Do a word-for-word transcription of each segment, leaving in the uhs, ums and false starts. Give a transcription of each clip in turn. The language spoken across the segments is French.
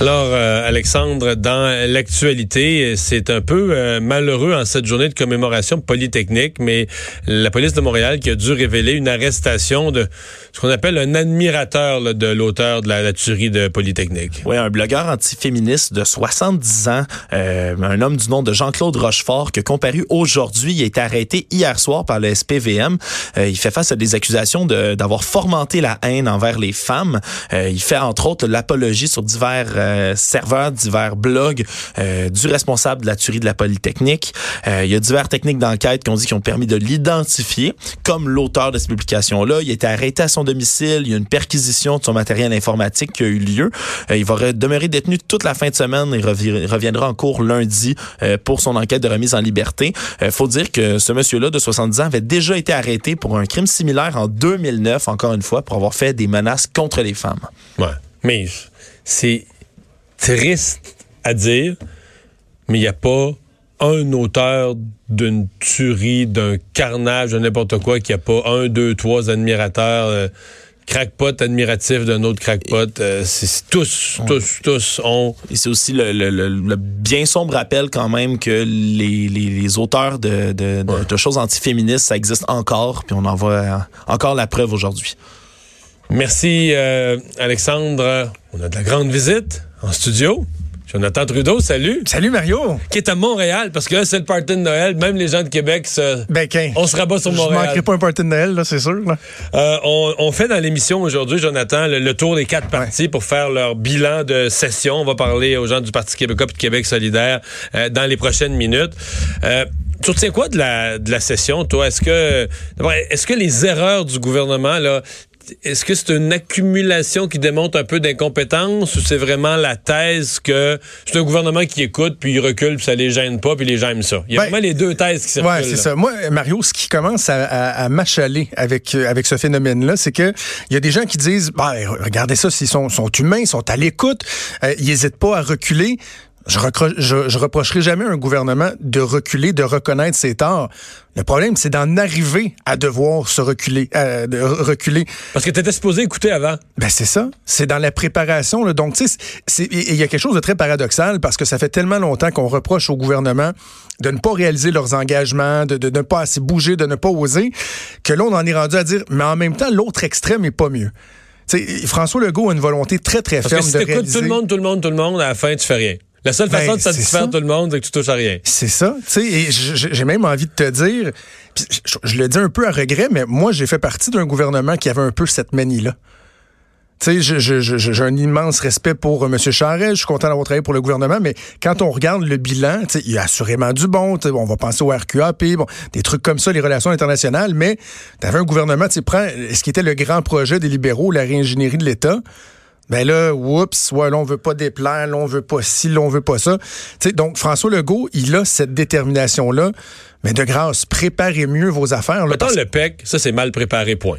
Alors, euh, Alexandre, dans l'actualité, c'est un peu euh, malheureux en cette journée de commémoration Polytechnique, mais la police de Montréal qui a dû révéler une arrestation de ce qu'on appelle un admirateur là, de l'auteur de la, la tuerie de Polytechnique. Oui, un blogueur antiféministe de soixante-dix ans, euh, un homme du nom de Jean-Claude Rochefort, qui a comparu aujourd'hui. Il a été arrêté hier soir par le S P V M. Euh, il fait face à des accusations de, d'avoir fomenté la haine envers les femmes. Euh, il fait entre autres l'apologie sur divers... Euh, Euh, serveurs, divers blogs euh, du responsable de la tuerie de la Polytechnique. Euh, il y a divers techniques d'enquête qu'on dit qui ont permis de l'identifier comme l'auteur de cette publication-là. Il a été arrêté à son domicile. Il y a une perquisition de son matériel informatique qui a eu lieu. Euh, il va re- demeurer détenu toute la fin de semaine et rev- reviendra en cours lundi euh, pour son enquête de remise en liberté. Euh, faut dire que ce monsieur-là de soixante-dix ans avait déjà été arrêté pour un crime similaire en deux mille neuf, encore une fois, pour avoir fait des menaces contre les femmes. Ouais, mais c'est... triste à dire, mais il n'y a pas un auteur d'une tuerie, d'un carnage, de n'importe quoi, qu'il n'y a pas un, deux, trois admirateurs, euh, crackpot admiratif d'un autre crackpot. Euh, c'est, c'est tous, tous, tous ont... Et c'est aussi le, le, le, le bien sombre rappel quand même que les, les, les auteurs de, de, de, ouais. de choses antiféministes, ça existe encore, puis on en voit encore la preuve aujourd'hui. Merci, euh, Alexandre. On a de la grande visite en studio. Jonathan Trudeau, salut. Salut, Mario. Qui est à Montréal, parce que là, c'est le party de Noël. Même les gens de Québec, se... ben, on se rabat sur Montréal. Je ne manquerai pas un party de Noël, là, c'est sûr. Là. Euh, on, on fait dans l'émission aujourd'hui, Jonathan, le, le tour des quatre partis ouais. pour faire leur bilan de session. On va parler aux gens du Parti québécois et de Québec solidaire euh, dans les prochaines minutes. Euh, Tu retiens quoi de la, de la session, toi? Est-ce que, est-ce que les erreurs du gouvernement, là, est-ce que c'est une accumulation qui démontre un peu d'incompétence ou c'est vraiment la thèse que c'est un gouvernement qui écoute, puis il recule, puis ça les gêne pas, puis les gens aiment ça? Il y a ben, vraiment les deux thèses qui circulent. Oui, c'est là. Ça. Moi, Mario, ce qui commence à, à, à m'achaler avec, avec ce phénomène-là, c'est que il y a des gens qui disent, bah, regardez ça, ils sont, sont humains, ils sont à l'écoute, euh, ils n'hésitent pas à reculer. Je, recro- je, je reprocherai jamais à un gouvernement de reculer, de reconnaître ses torts. Le problème, c'est d'en arriver à devoir se reculer. Euh, de reculer. Parce que tu étais supposé écouter avant. Ben c'est ça. C'est dans la préparation. Là. Donc, tu sais, il y a quelque chose de très paradoxal parce que ça fait tellement longtemps qu'on reproche au gouvernement de ne pas réaliser leurs engagements, de, de, de ne pas assez bouger, de ne pas oser, que là, on en est rendu à dire, mais en même temps, l'autre extrême n'est pas mieux. T'sais, François Legault a une volonté très, très ferme parce que si de réaliser... tout le monde, tout le monde, tout le monde, à la fin, tu fais rien. La seule façon ben, de satisfaire tout le monde, c'est que tu touches à rien. C'est ça. Tu sais, et j'ai même envie de te dire, je, je le dis un peu à regret, mais moi, j'ai fait partie d'un gouvernement qui avait un peu cette manie-là. Tu sais, je, je, je, j'ai un immense respect pour M. Charest. Je suis content d'avoir travaillé pour le gouvernement, mais quand on regarde le bilan, tu sais, il y a assurément du bon. Tu sais, on va penser au R Q A P, bon, des trucs comme ça, les relations internationales, mais tu avais un gouvernement, tu sais, prends ce qui était le grand projet des libéraux, la réingénierie de l'État. Ben là, oups, ouais, là, on veut pas déplaire, là, on veut pas ci, là, on veut pas ça. T'sais, donc, François Legault, il a cette détermination-là. Mais de grâce, préparez mieux vos affaires. Là, parce... le P E C, ça, c'est mal préparé, point.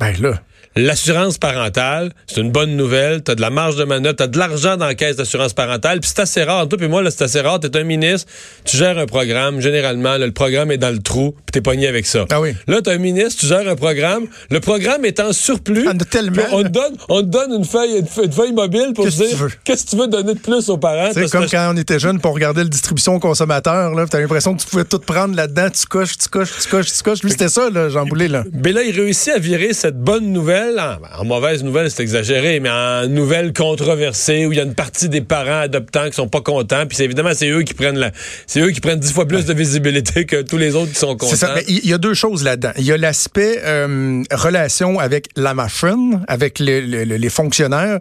Ben là... L'assurance parentale, c'est une bonne nouvelle. T'as de la marge de manœuvre, t'as de l'argent dans la caisse d'assurance parentale. Puis c'est assez rare. Toi puis moi, là, c'est assez rare. T'es un ministre, tu gères un programme. Généralement, là, le programme est dans le trou, puis t'es pogné avec ça. Ah oui. Là, t'es un ministre, tu gères un programme. Le programme est en surplus. En tellement. On te donne, on te donne une feuille, une feuille mobile pour qu'est-ce te dire qu'est-ce que tu veux donner de plus aux parents. C'est comme quand on était jeune, pour regarder la distribution aux consommateurs. Là, t'as l'impression que tu pouvais tout prendre là-dedans. Tu coches, tu coches, tu coches, tu coches. Lui, c'était ça, là, Jean Boulet, là. Mais là, il réussit à virer cette bonne nouvelle. En, en mauvaise nouvelle, c'est exagéré, mais en nouvelle controversée où il y a une partie des parents adoptants qui sont pas contents, puis c'est, évidemment c'est eux qui prennent la, c'est eux qui prennent dix fois plus de visibilité que tous les autres qui sont contents. C'est ça, mais il y a deux choses là-dedans. Il y a l'aspect euh, relation avec la machine, avec le, le, le, les fonctionnaires.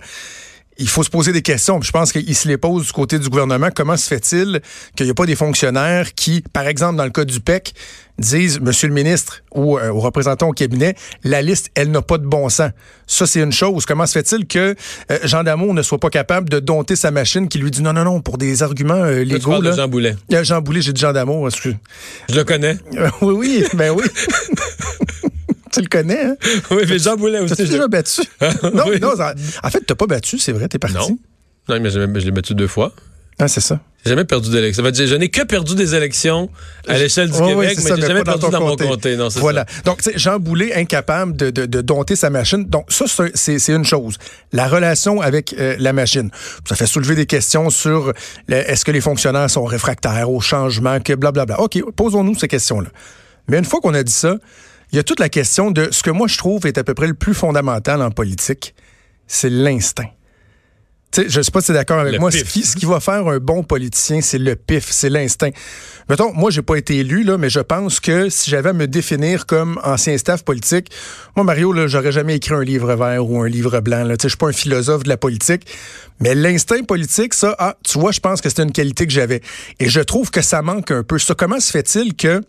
il faut se poser des questions. Puis je pense qu'ils se les posent du côté du gouvernement. Comment se fait-il qu'il n'y a pas des fonctionnaires qui, par exemple, dans le cas du P E C, disent, monsieur le ministre ou euh, aux représentants au cabinet, la liste, elle n'a pas de bon sens. Ça, c'est une chose. Comment se fait-il que euh, Jean Damour ne soit pas capable de dompter sa machine qui lui dit non, non, non, pour des arguments euh, légaux. Là, tu parles de Jean Boulet. Euh, Jean Boulet, j'ai dit Jean Damour. Parce que... Je le connais. Euh, oui, oui, ben oui. Tu le connais, hein? Oui, mais Jean Boulet aussi. T'as-tu je... déjà battu? non, oui. non, en fait, t'as pas battu, c'est vrai, t'es parti. Non, non mais je l'ai battu deux fois. Ah, c'est ça. J'ai jamais perdu d'élection. Je, je n'ai que perdu des élections à l'échelle du oh, Québec, oui, mais ça, j'ai mais jamais perdu dans, dans mon comté. Non, c'est voilà. Ça. Donc, Jean Boulet, incapable de, de, de dompter sa machine. Donc, ça, c'est, c'est une chose. La relation avec euh, la machine. Ça fait soulever des questions sur le, est-ce que les fonctionnaires sont réfractaires au changement, que blablabla. OK, posons-nous ces questions-là. Mais une fois qu'on a dit ça, il y a toute la question de ce que moi je trouve est à peu près le plus fondamental en politique, c'est l'instinct. T'sais, je ne sais pas si tu es d'accord avec le moi. Ce qui, ce qui va faire un bon politicien, c'est le pif, c'est l'instinct. Mettons, moi, j'ai pas été élu, là, mais je pense que si j'avais à me définir comme ancien staff politique, moi, Mario, là, j'aurais jamais écrit un livre vert ou un livre blanc. Je suis pas un philosophe de la politique. Mais l'instinct politique, ça, ah, tu vois, je pense que c'était une qualité que j'avais. Et je trouve que ça manque un peu. Ça, comment se fait-il que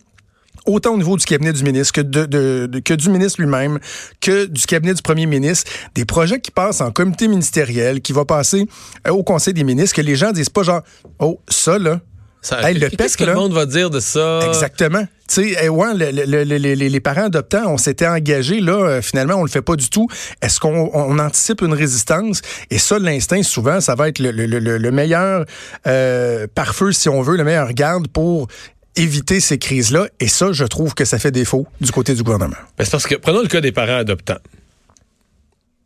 autant au niveau du cabinet du ministre que, de, de, de, que du ministre lui-même, que du cabinet du premier ministre, des projets qui passent en comité ministériel, qui va passer au conseil des ministres, que les gens disent pas genre, oh, ça là, ça, hey, le P E C, qu'est-ce que là, le monde va dire de ça? Exactement. Tu sais, hey, ouais, le, le, le, les, les parents adoptants, on s'était engagés, là, euh, finalement, on le fait pas du tout. Est-ce qu'on on anticipe une résistance? Et ça, l'instinct, souvent, ça va être le, le, le, le meilleur euh, pare-feu, si on veut, le meilleur garde pour éviter ces crises-là, et ça, je trouve que ça fait défaut du côté du gouvernement. Ben c'est parce que, prenons le cas des parents adoptants.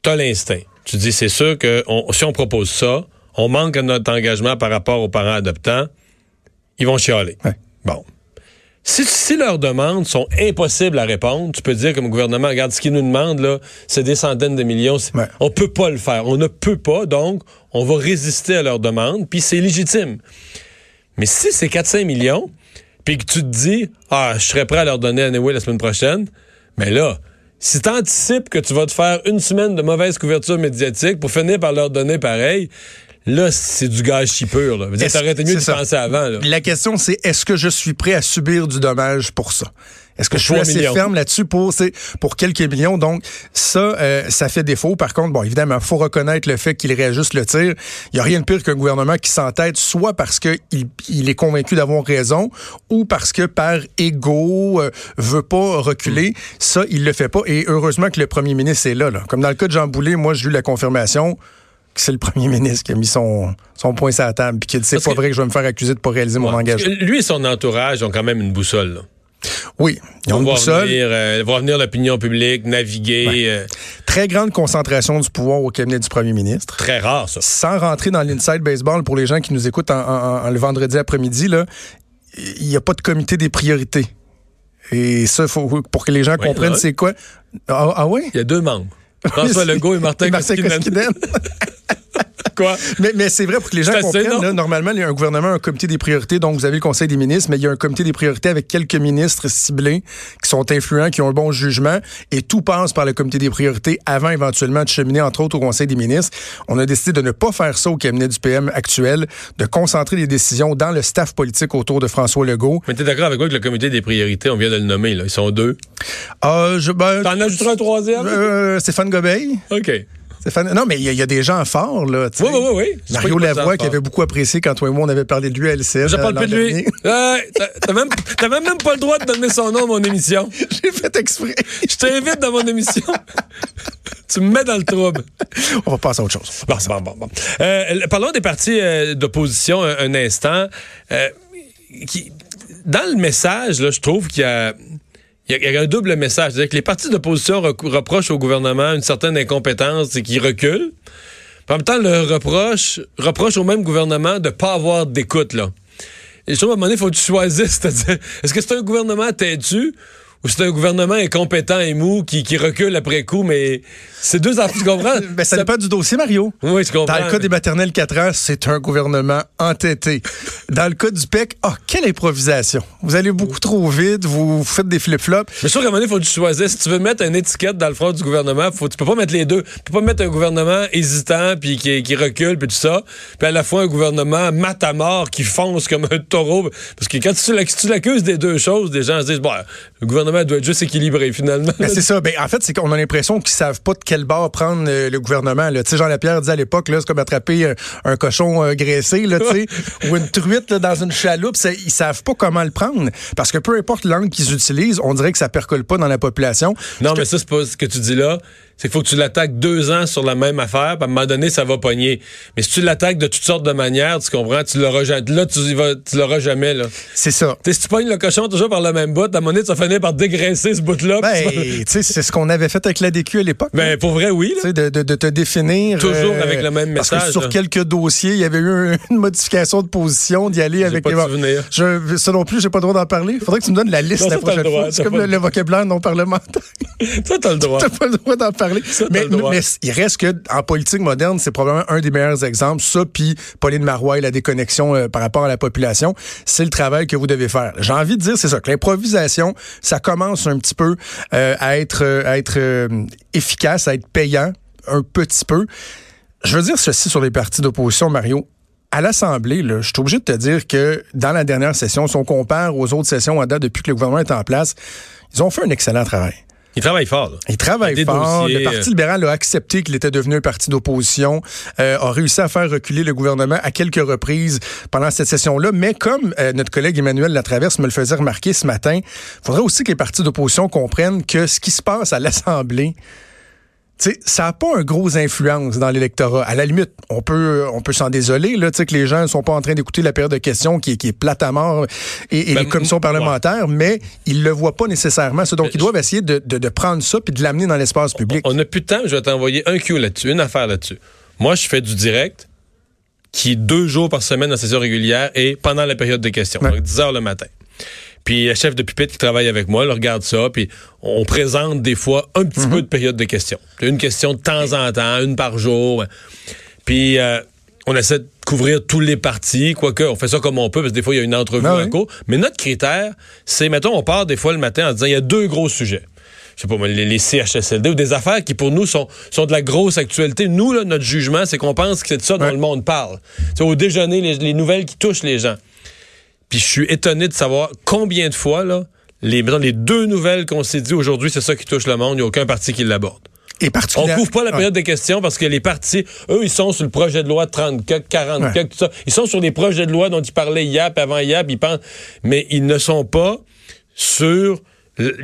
T'as l'instinct. Tu dis, c'est sûr que on, si on propose ça, on manque à notre engagement par rapport aux parents adoptants, ils vont chialer. Ouais. Bon. Si, si leurs demandes sont impossibles à répondre, tu peux dire comme gouvernement, regarde, ce qu'ils nous demandent, là, c'est des centaines de millions. Ouais. On peut pas le faire. On ne peut pas, donc, on va résister à leurs demandes, puis c'est légitime. Mais si c'est quatre à cinq millions... puis que tu te dis, ah, je serais prêt à leur donner anyway la semaine prochaine, mais là, si t'anticipes que tu vas te faire une semaine de mauvaise couverture médiatique pour finir par leur donner pareil, là, c'est du gâchis pur. Là. Ça aurait été mieux de penser avant. Là. La question, c'est, est-ce que je suis prêt à subir du dommage pour ça? Est-ce que je suis assez ferme là-dessus pour, c'est, pour quelques millions? Donc, ça, euh, ça fait défaut. Par contre, bon, évidemment, il faut reconnaître le fait qu'il réajuste le tir. Il n'y a rien de pire qu'un gouvernement qui s'entête, soit parce qu'il il est convaincu d'avoir raison, ou parce que par égo, euh, veut pas reculer. Mmh. Ça, il le fait pas. Et heureusement que le premier ministre est là. là. Comme dans le cas de Jean Boulet, moi, j'ai eu la confirmation que c'est le premier ministre qui a mis son, son point sur la table et qui a dit, c'est pas vrai que je vais me faire accuser de ne pas réaliser ouais, mon engagement. Lui et son entourage ont quand même une boussole, là. Oui, ils ont on va venir, euh, va venir l'opinion publique, naviguer. Ouais. Euh... Très grande concentration du pouvoir au cabinet du premier ministre. Très rare, ça. Sans rentrer dans l'inside baseball, pour les gens qui nous écoutent en, en, en, le vendredi après-midi, là, il n'y a pas de comité des priorités. Et ça, faut, pour que les gens ouais, comprennent, là, c'est quoi. Ah, ah oui? Il y a deux membres. François Legault et Martin Koskinen. Quoi? Mais, mais c'est vrai, pour que les gens c'est comprennent, assez, là, normalement, il y a un gouvernement, un comité des priorités, donc vous avez le Conseil des ministres, mais il y a un comité des priorités avec quelques ministres ciblés qui sont influents, qui ont le bon jugement, et tout passe par le comité des priorités avant éventuellement de cheminer, entre autres, au Conseil des ministres. On a décidé de ne pas faire ça au cabinet du P M actuel, de concentrer les décisions dans le staff politique autour de François Legault. Mais t'es d'accord avec moi que le comité des priorités, on vient de le nommer, là, ils sont deux? Euh, je, ben, T'en ajouteras un troisième? Euh, Stéphane Gobeil. OK. Non, mais il y, y a des gens forts, là. T'sais. Oui, oui, oui. Je Mario Lavoie, qui avait beaucoup apprécié quand toi et moi, on avait parlé de lui à L C N. Je parle plus de lui. Euh, t'as, même, t'as même pas le droit de donner son nom à mon émission. J'ai fait exprès. Je t'invite dans mon émission. Tu me mets dans le trouble. On va passer à autre chose. Bon, bon, bon. bon. Euh, parlons des partis euh, d'opposition un, un instant. Euh, qui, dans le message, là, je trouve qu'il y a... Il y a un double message. C'est-à-dire que les partis d'opposition reprochent au gouvernement une certaine incompétence et qu'ils reculent. En même temps, le reproche reproche au même gouvernement de ne pas avoir d'écoute. Là. Et je trouve, à un moment donné, il faut que tu choisisses. C'est-à-dire, est-ce que c'est un gouvernement têtu ou c'est un gouvernement incompétent et mou qui, qui recule après coup, mais c'est deux affaires, tu comprends? Mais ça dépend du dossier, Mario. Oui, tu comprends. Dans le cas des maternelles quatre ans, c'est un gouvernement entêté. Dans le cas du P E C, ah, oh, quelle improvisation. Vous allez beaucoup trop vite, vous faites des flip-flops. Mais sûr qu'à un moment donné, il faut que tu choisisses. Si tu veux mettre une étiquette dans le front du gouvernement, faut, tu peux pas mettre les deux. Tu peux pas mettre un gouvernement hésitant, puis qui, qui recule, puis tout ça, puis à la fois un gouvernement matamor qui fonce comme un taureau. Parce que quand tu, tu l'accuses des deux choses, des gens se disent, bon, le gouvernement doit être juste équilibré, finalement. Ben, c'est ça. Ben, en fait, c'est qu'on a l'impression qu'ils savent pas de quel bord prendre euh, le gouvernement. Tu sais, Jean-Lapierre disait à l'époque, là, c'est comme attraper un, un cochon euh, graissé, là, tu sais, ou une truite là, dans une chaloupe. Ça, ils savent pas comment le prendre. Parce que peu importe l'angle qu'ils utilisent, on dirait que ça percole pas dans la population. Non, mais que... ça, c'est pas ce que tu dis là. C'est qu'il faut que tu l'attaques deux ans sur la même affaire, puis à un moment donné, ça va pogner. Mais si tu l'attaques de toutes sortes de manières, tu comprends, tu l'auras jamais. Là, tu y vas, tu l'auras jamais, là. C'est ça. T'sais, si tu pognes le cochon toujours par le même bout, à un moment donné, tu vas finir par dégraisser ce bout-là. Ben, tu sais, c'est ce qu'on avait fait avec l'A D Q à l'époque. Ben, là. Pour vrai, oui. Tu sais, de, de, de te définir. Toujours euh, avec le même message. Parce que sur là. quelques dossiers, il y avait eu une modification de position, d'y aller j'ai avec pas les. Souvenirs. Je, ça non plus, j'ai pas le droit d'en parler. Faudrait que tu me donnes la liste non, la prochaine droit, fois. C'est comme le, le vocabulaire non parlementaire. Toi, t'as le droit. T'as pas le droit d'en parler. Ça, mais, mais il reste que en politique moderne, c'est probablement un des meilleurs exemples. Ça, puis Pauline Marois et la déconnexion euh, par rapport à la population, c'est le travail que vous devez faire. J'ai envie de dire, c'est ça, que l'improvisation, ça commence un petit peu euh, à être, euh, à être euh, efficace, à être payant, un petit peu. Je veux dire ceci sur les partis d'opposition, Mario. À l'Assemblée, là, je suis obligé de te dire que dans la dernière session, si on compare aux autres sessions à date depuis que le gouvernement est en place, ils ont fait un excellent travail. Il travaille fort. Là. Il travaille Des fort. Dossiers, le Parti euh... libéral a accepté qu'il était devenu un parti d'opposition, euh, a réussi à faire reculer le gouvernement à quelques reprises pendant cette session-là. Mais comme euh, notre collègue Emmanuel Latraverse me le faisait remarquer ce matin, il faudrait aussi que les partis d'opposition comprennent que ce qui se passe à l'Assemblée, t'sais, ça n'a pas une grosse influence dans l'électorat. À la limite, on peut, on peut s'en désoler, là, que les gens ne sont pas en train d'écouter la période de questions qui, qui est plate à mort et, et ben, les commissions parlementaires, ouais. mais ils ne le voient pas nécessairement. Donc, ben, ils doivent je... essayer de, de, de prendre ça et de l'amener dans l'espace public. On n'a plus de temps, je vais t'envoyer un Q là-dessus, une affaire là-dessus. Moi, je fais du direct qui est deux jours par semaine en session régulière et pendant la période de questions, ben. donc dix heures le matin. Puis le chef de pupitre qui travaille avec moi, là, regarde ça, puis on présente des fois un petit mm-hmm. peu de période de questions. Une question de temps en temps, une par jour. Puis euh, on essaie de couvrir tous les partis, quoique on fait ça comme on peut, parce que des fois, il y a une entrevue ah, en oui. cours. Mais notre critère, c'est, mettons, on part des fois le matin en disant, il y a deux gros sujets. Je sais pas, les, les C H S L D ou des affaires qui, pour nous, sont, sont de la grosse actualité. Nous, là, notre jugement, c'est qu'on pense que c'est de ça dont ouais. le monde parle. C'est au déjeuner, les, les nouvelles qui touchent les gens. Puis je suis étonné de savoir combien de fois, là, les, les deux nouvelles qu'on s'est dit aujourd'hui, c'est ça qui touche le monde, il n'y a aucun parti qui l'aborde. Et particulièrement... On couvre pas la période des questions parce que les partis, eux, ils sont sur le projet de loi trente-quatre, quarante, ouais. tout ça. Ils sont sur les projets de loi dont ils parlaient hier, puis avant hier, puis ils pensent... Mais ils ne sont pas sur...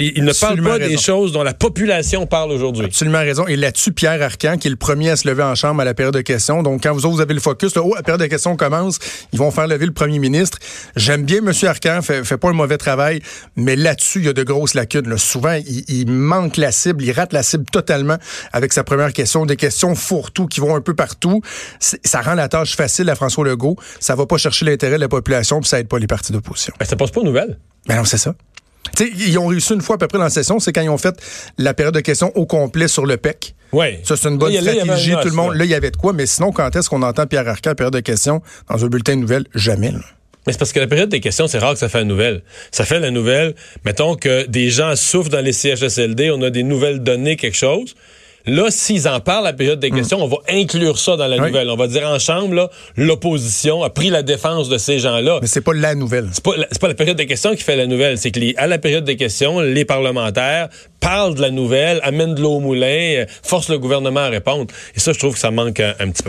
Il ne parle pas raison. des choses dont la population parle aujourd'hui. Absolument raison. Et là-dessus, Pierre Arcand, qui est le premier à se lever en chambre à la période de questions. Donc, quand vous autres, vous avez le focus, là, oh, la période de questions commence, ils vont faire lever le premier ministre. J'aime bien M. Arcand, fait, fait pas un mauvais travail, mais là-dessus, il y a de grosses lacunes. Là. Souvent, il, il manque la cible, il rate la cible totalement avec sa première question. Des questions fourre-tout qui vont un peu partout. C'est, ça rend la tâche facile à François Legault. Ça va pas chercher l'intérêt de la population, puis ça aide pas les partis d'opposition. Ben, ça passe pas aux nouvelles. Ben non, c'est ça. T'sais, ils ont réussi une fois à peu près dans la session, c'est quand ils ont fait la période de questions au complet sur le P E C. Oui. Ça, c'est une bonne là, stratégie. Là, un tout le monde, là, il y avait de quoi. Mais sinon, quand est-ce qu'on entend Pierre Arcand, période de questions, dans un bulletin de nouvelles? Jamais, là. Mais c'est parce que la période des questions, c'est rare que ça fait la nouvelle. Ça fait la nouvelle, mettons que des gens souffrent dans les C H S L D, on a des nouvelles données, quelque chose. Là, s'ils en parlent à la période des questions, mmh. on va inclure ça dans la oui. nouvelle. On va dire en chambre, là, l'opposition a pris la défense de ces gens-là. Mais c'est pas la nouvelle. C'est pas la, c'est pas la période des questions qui fait la nouvelle. C'est que les, à la période des questions, les parlementaires parlent de la nouvelle, amènent de l'eau au moulin, forcent le gouvernement à répondre. Et ça, je trouve que ça manque un, un petit peu.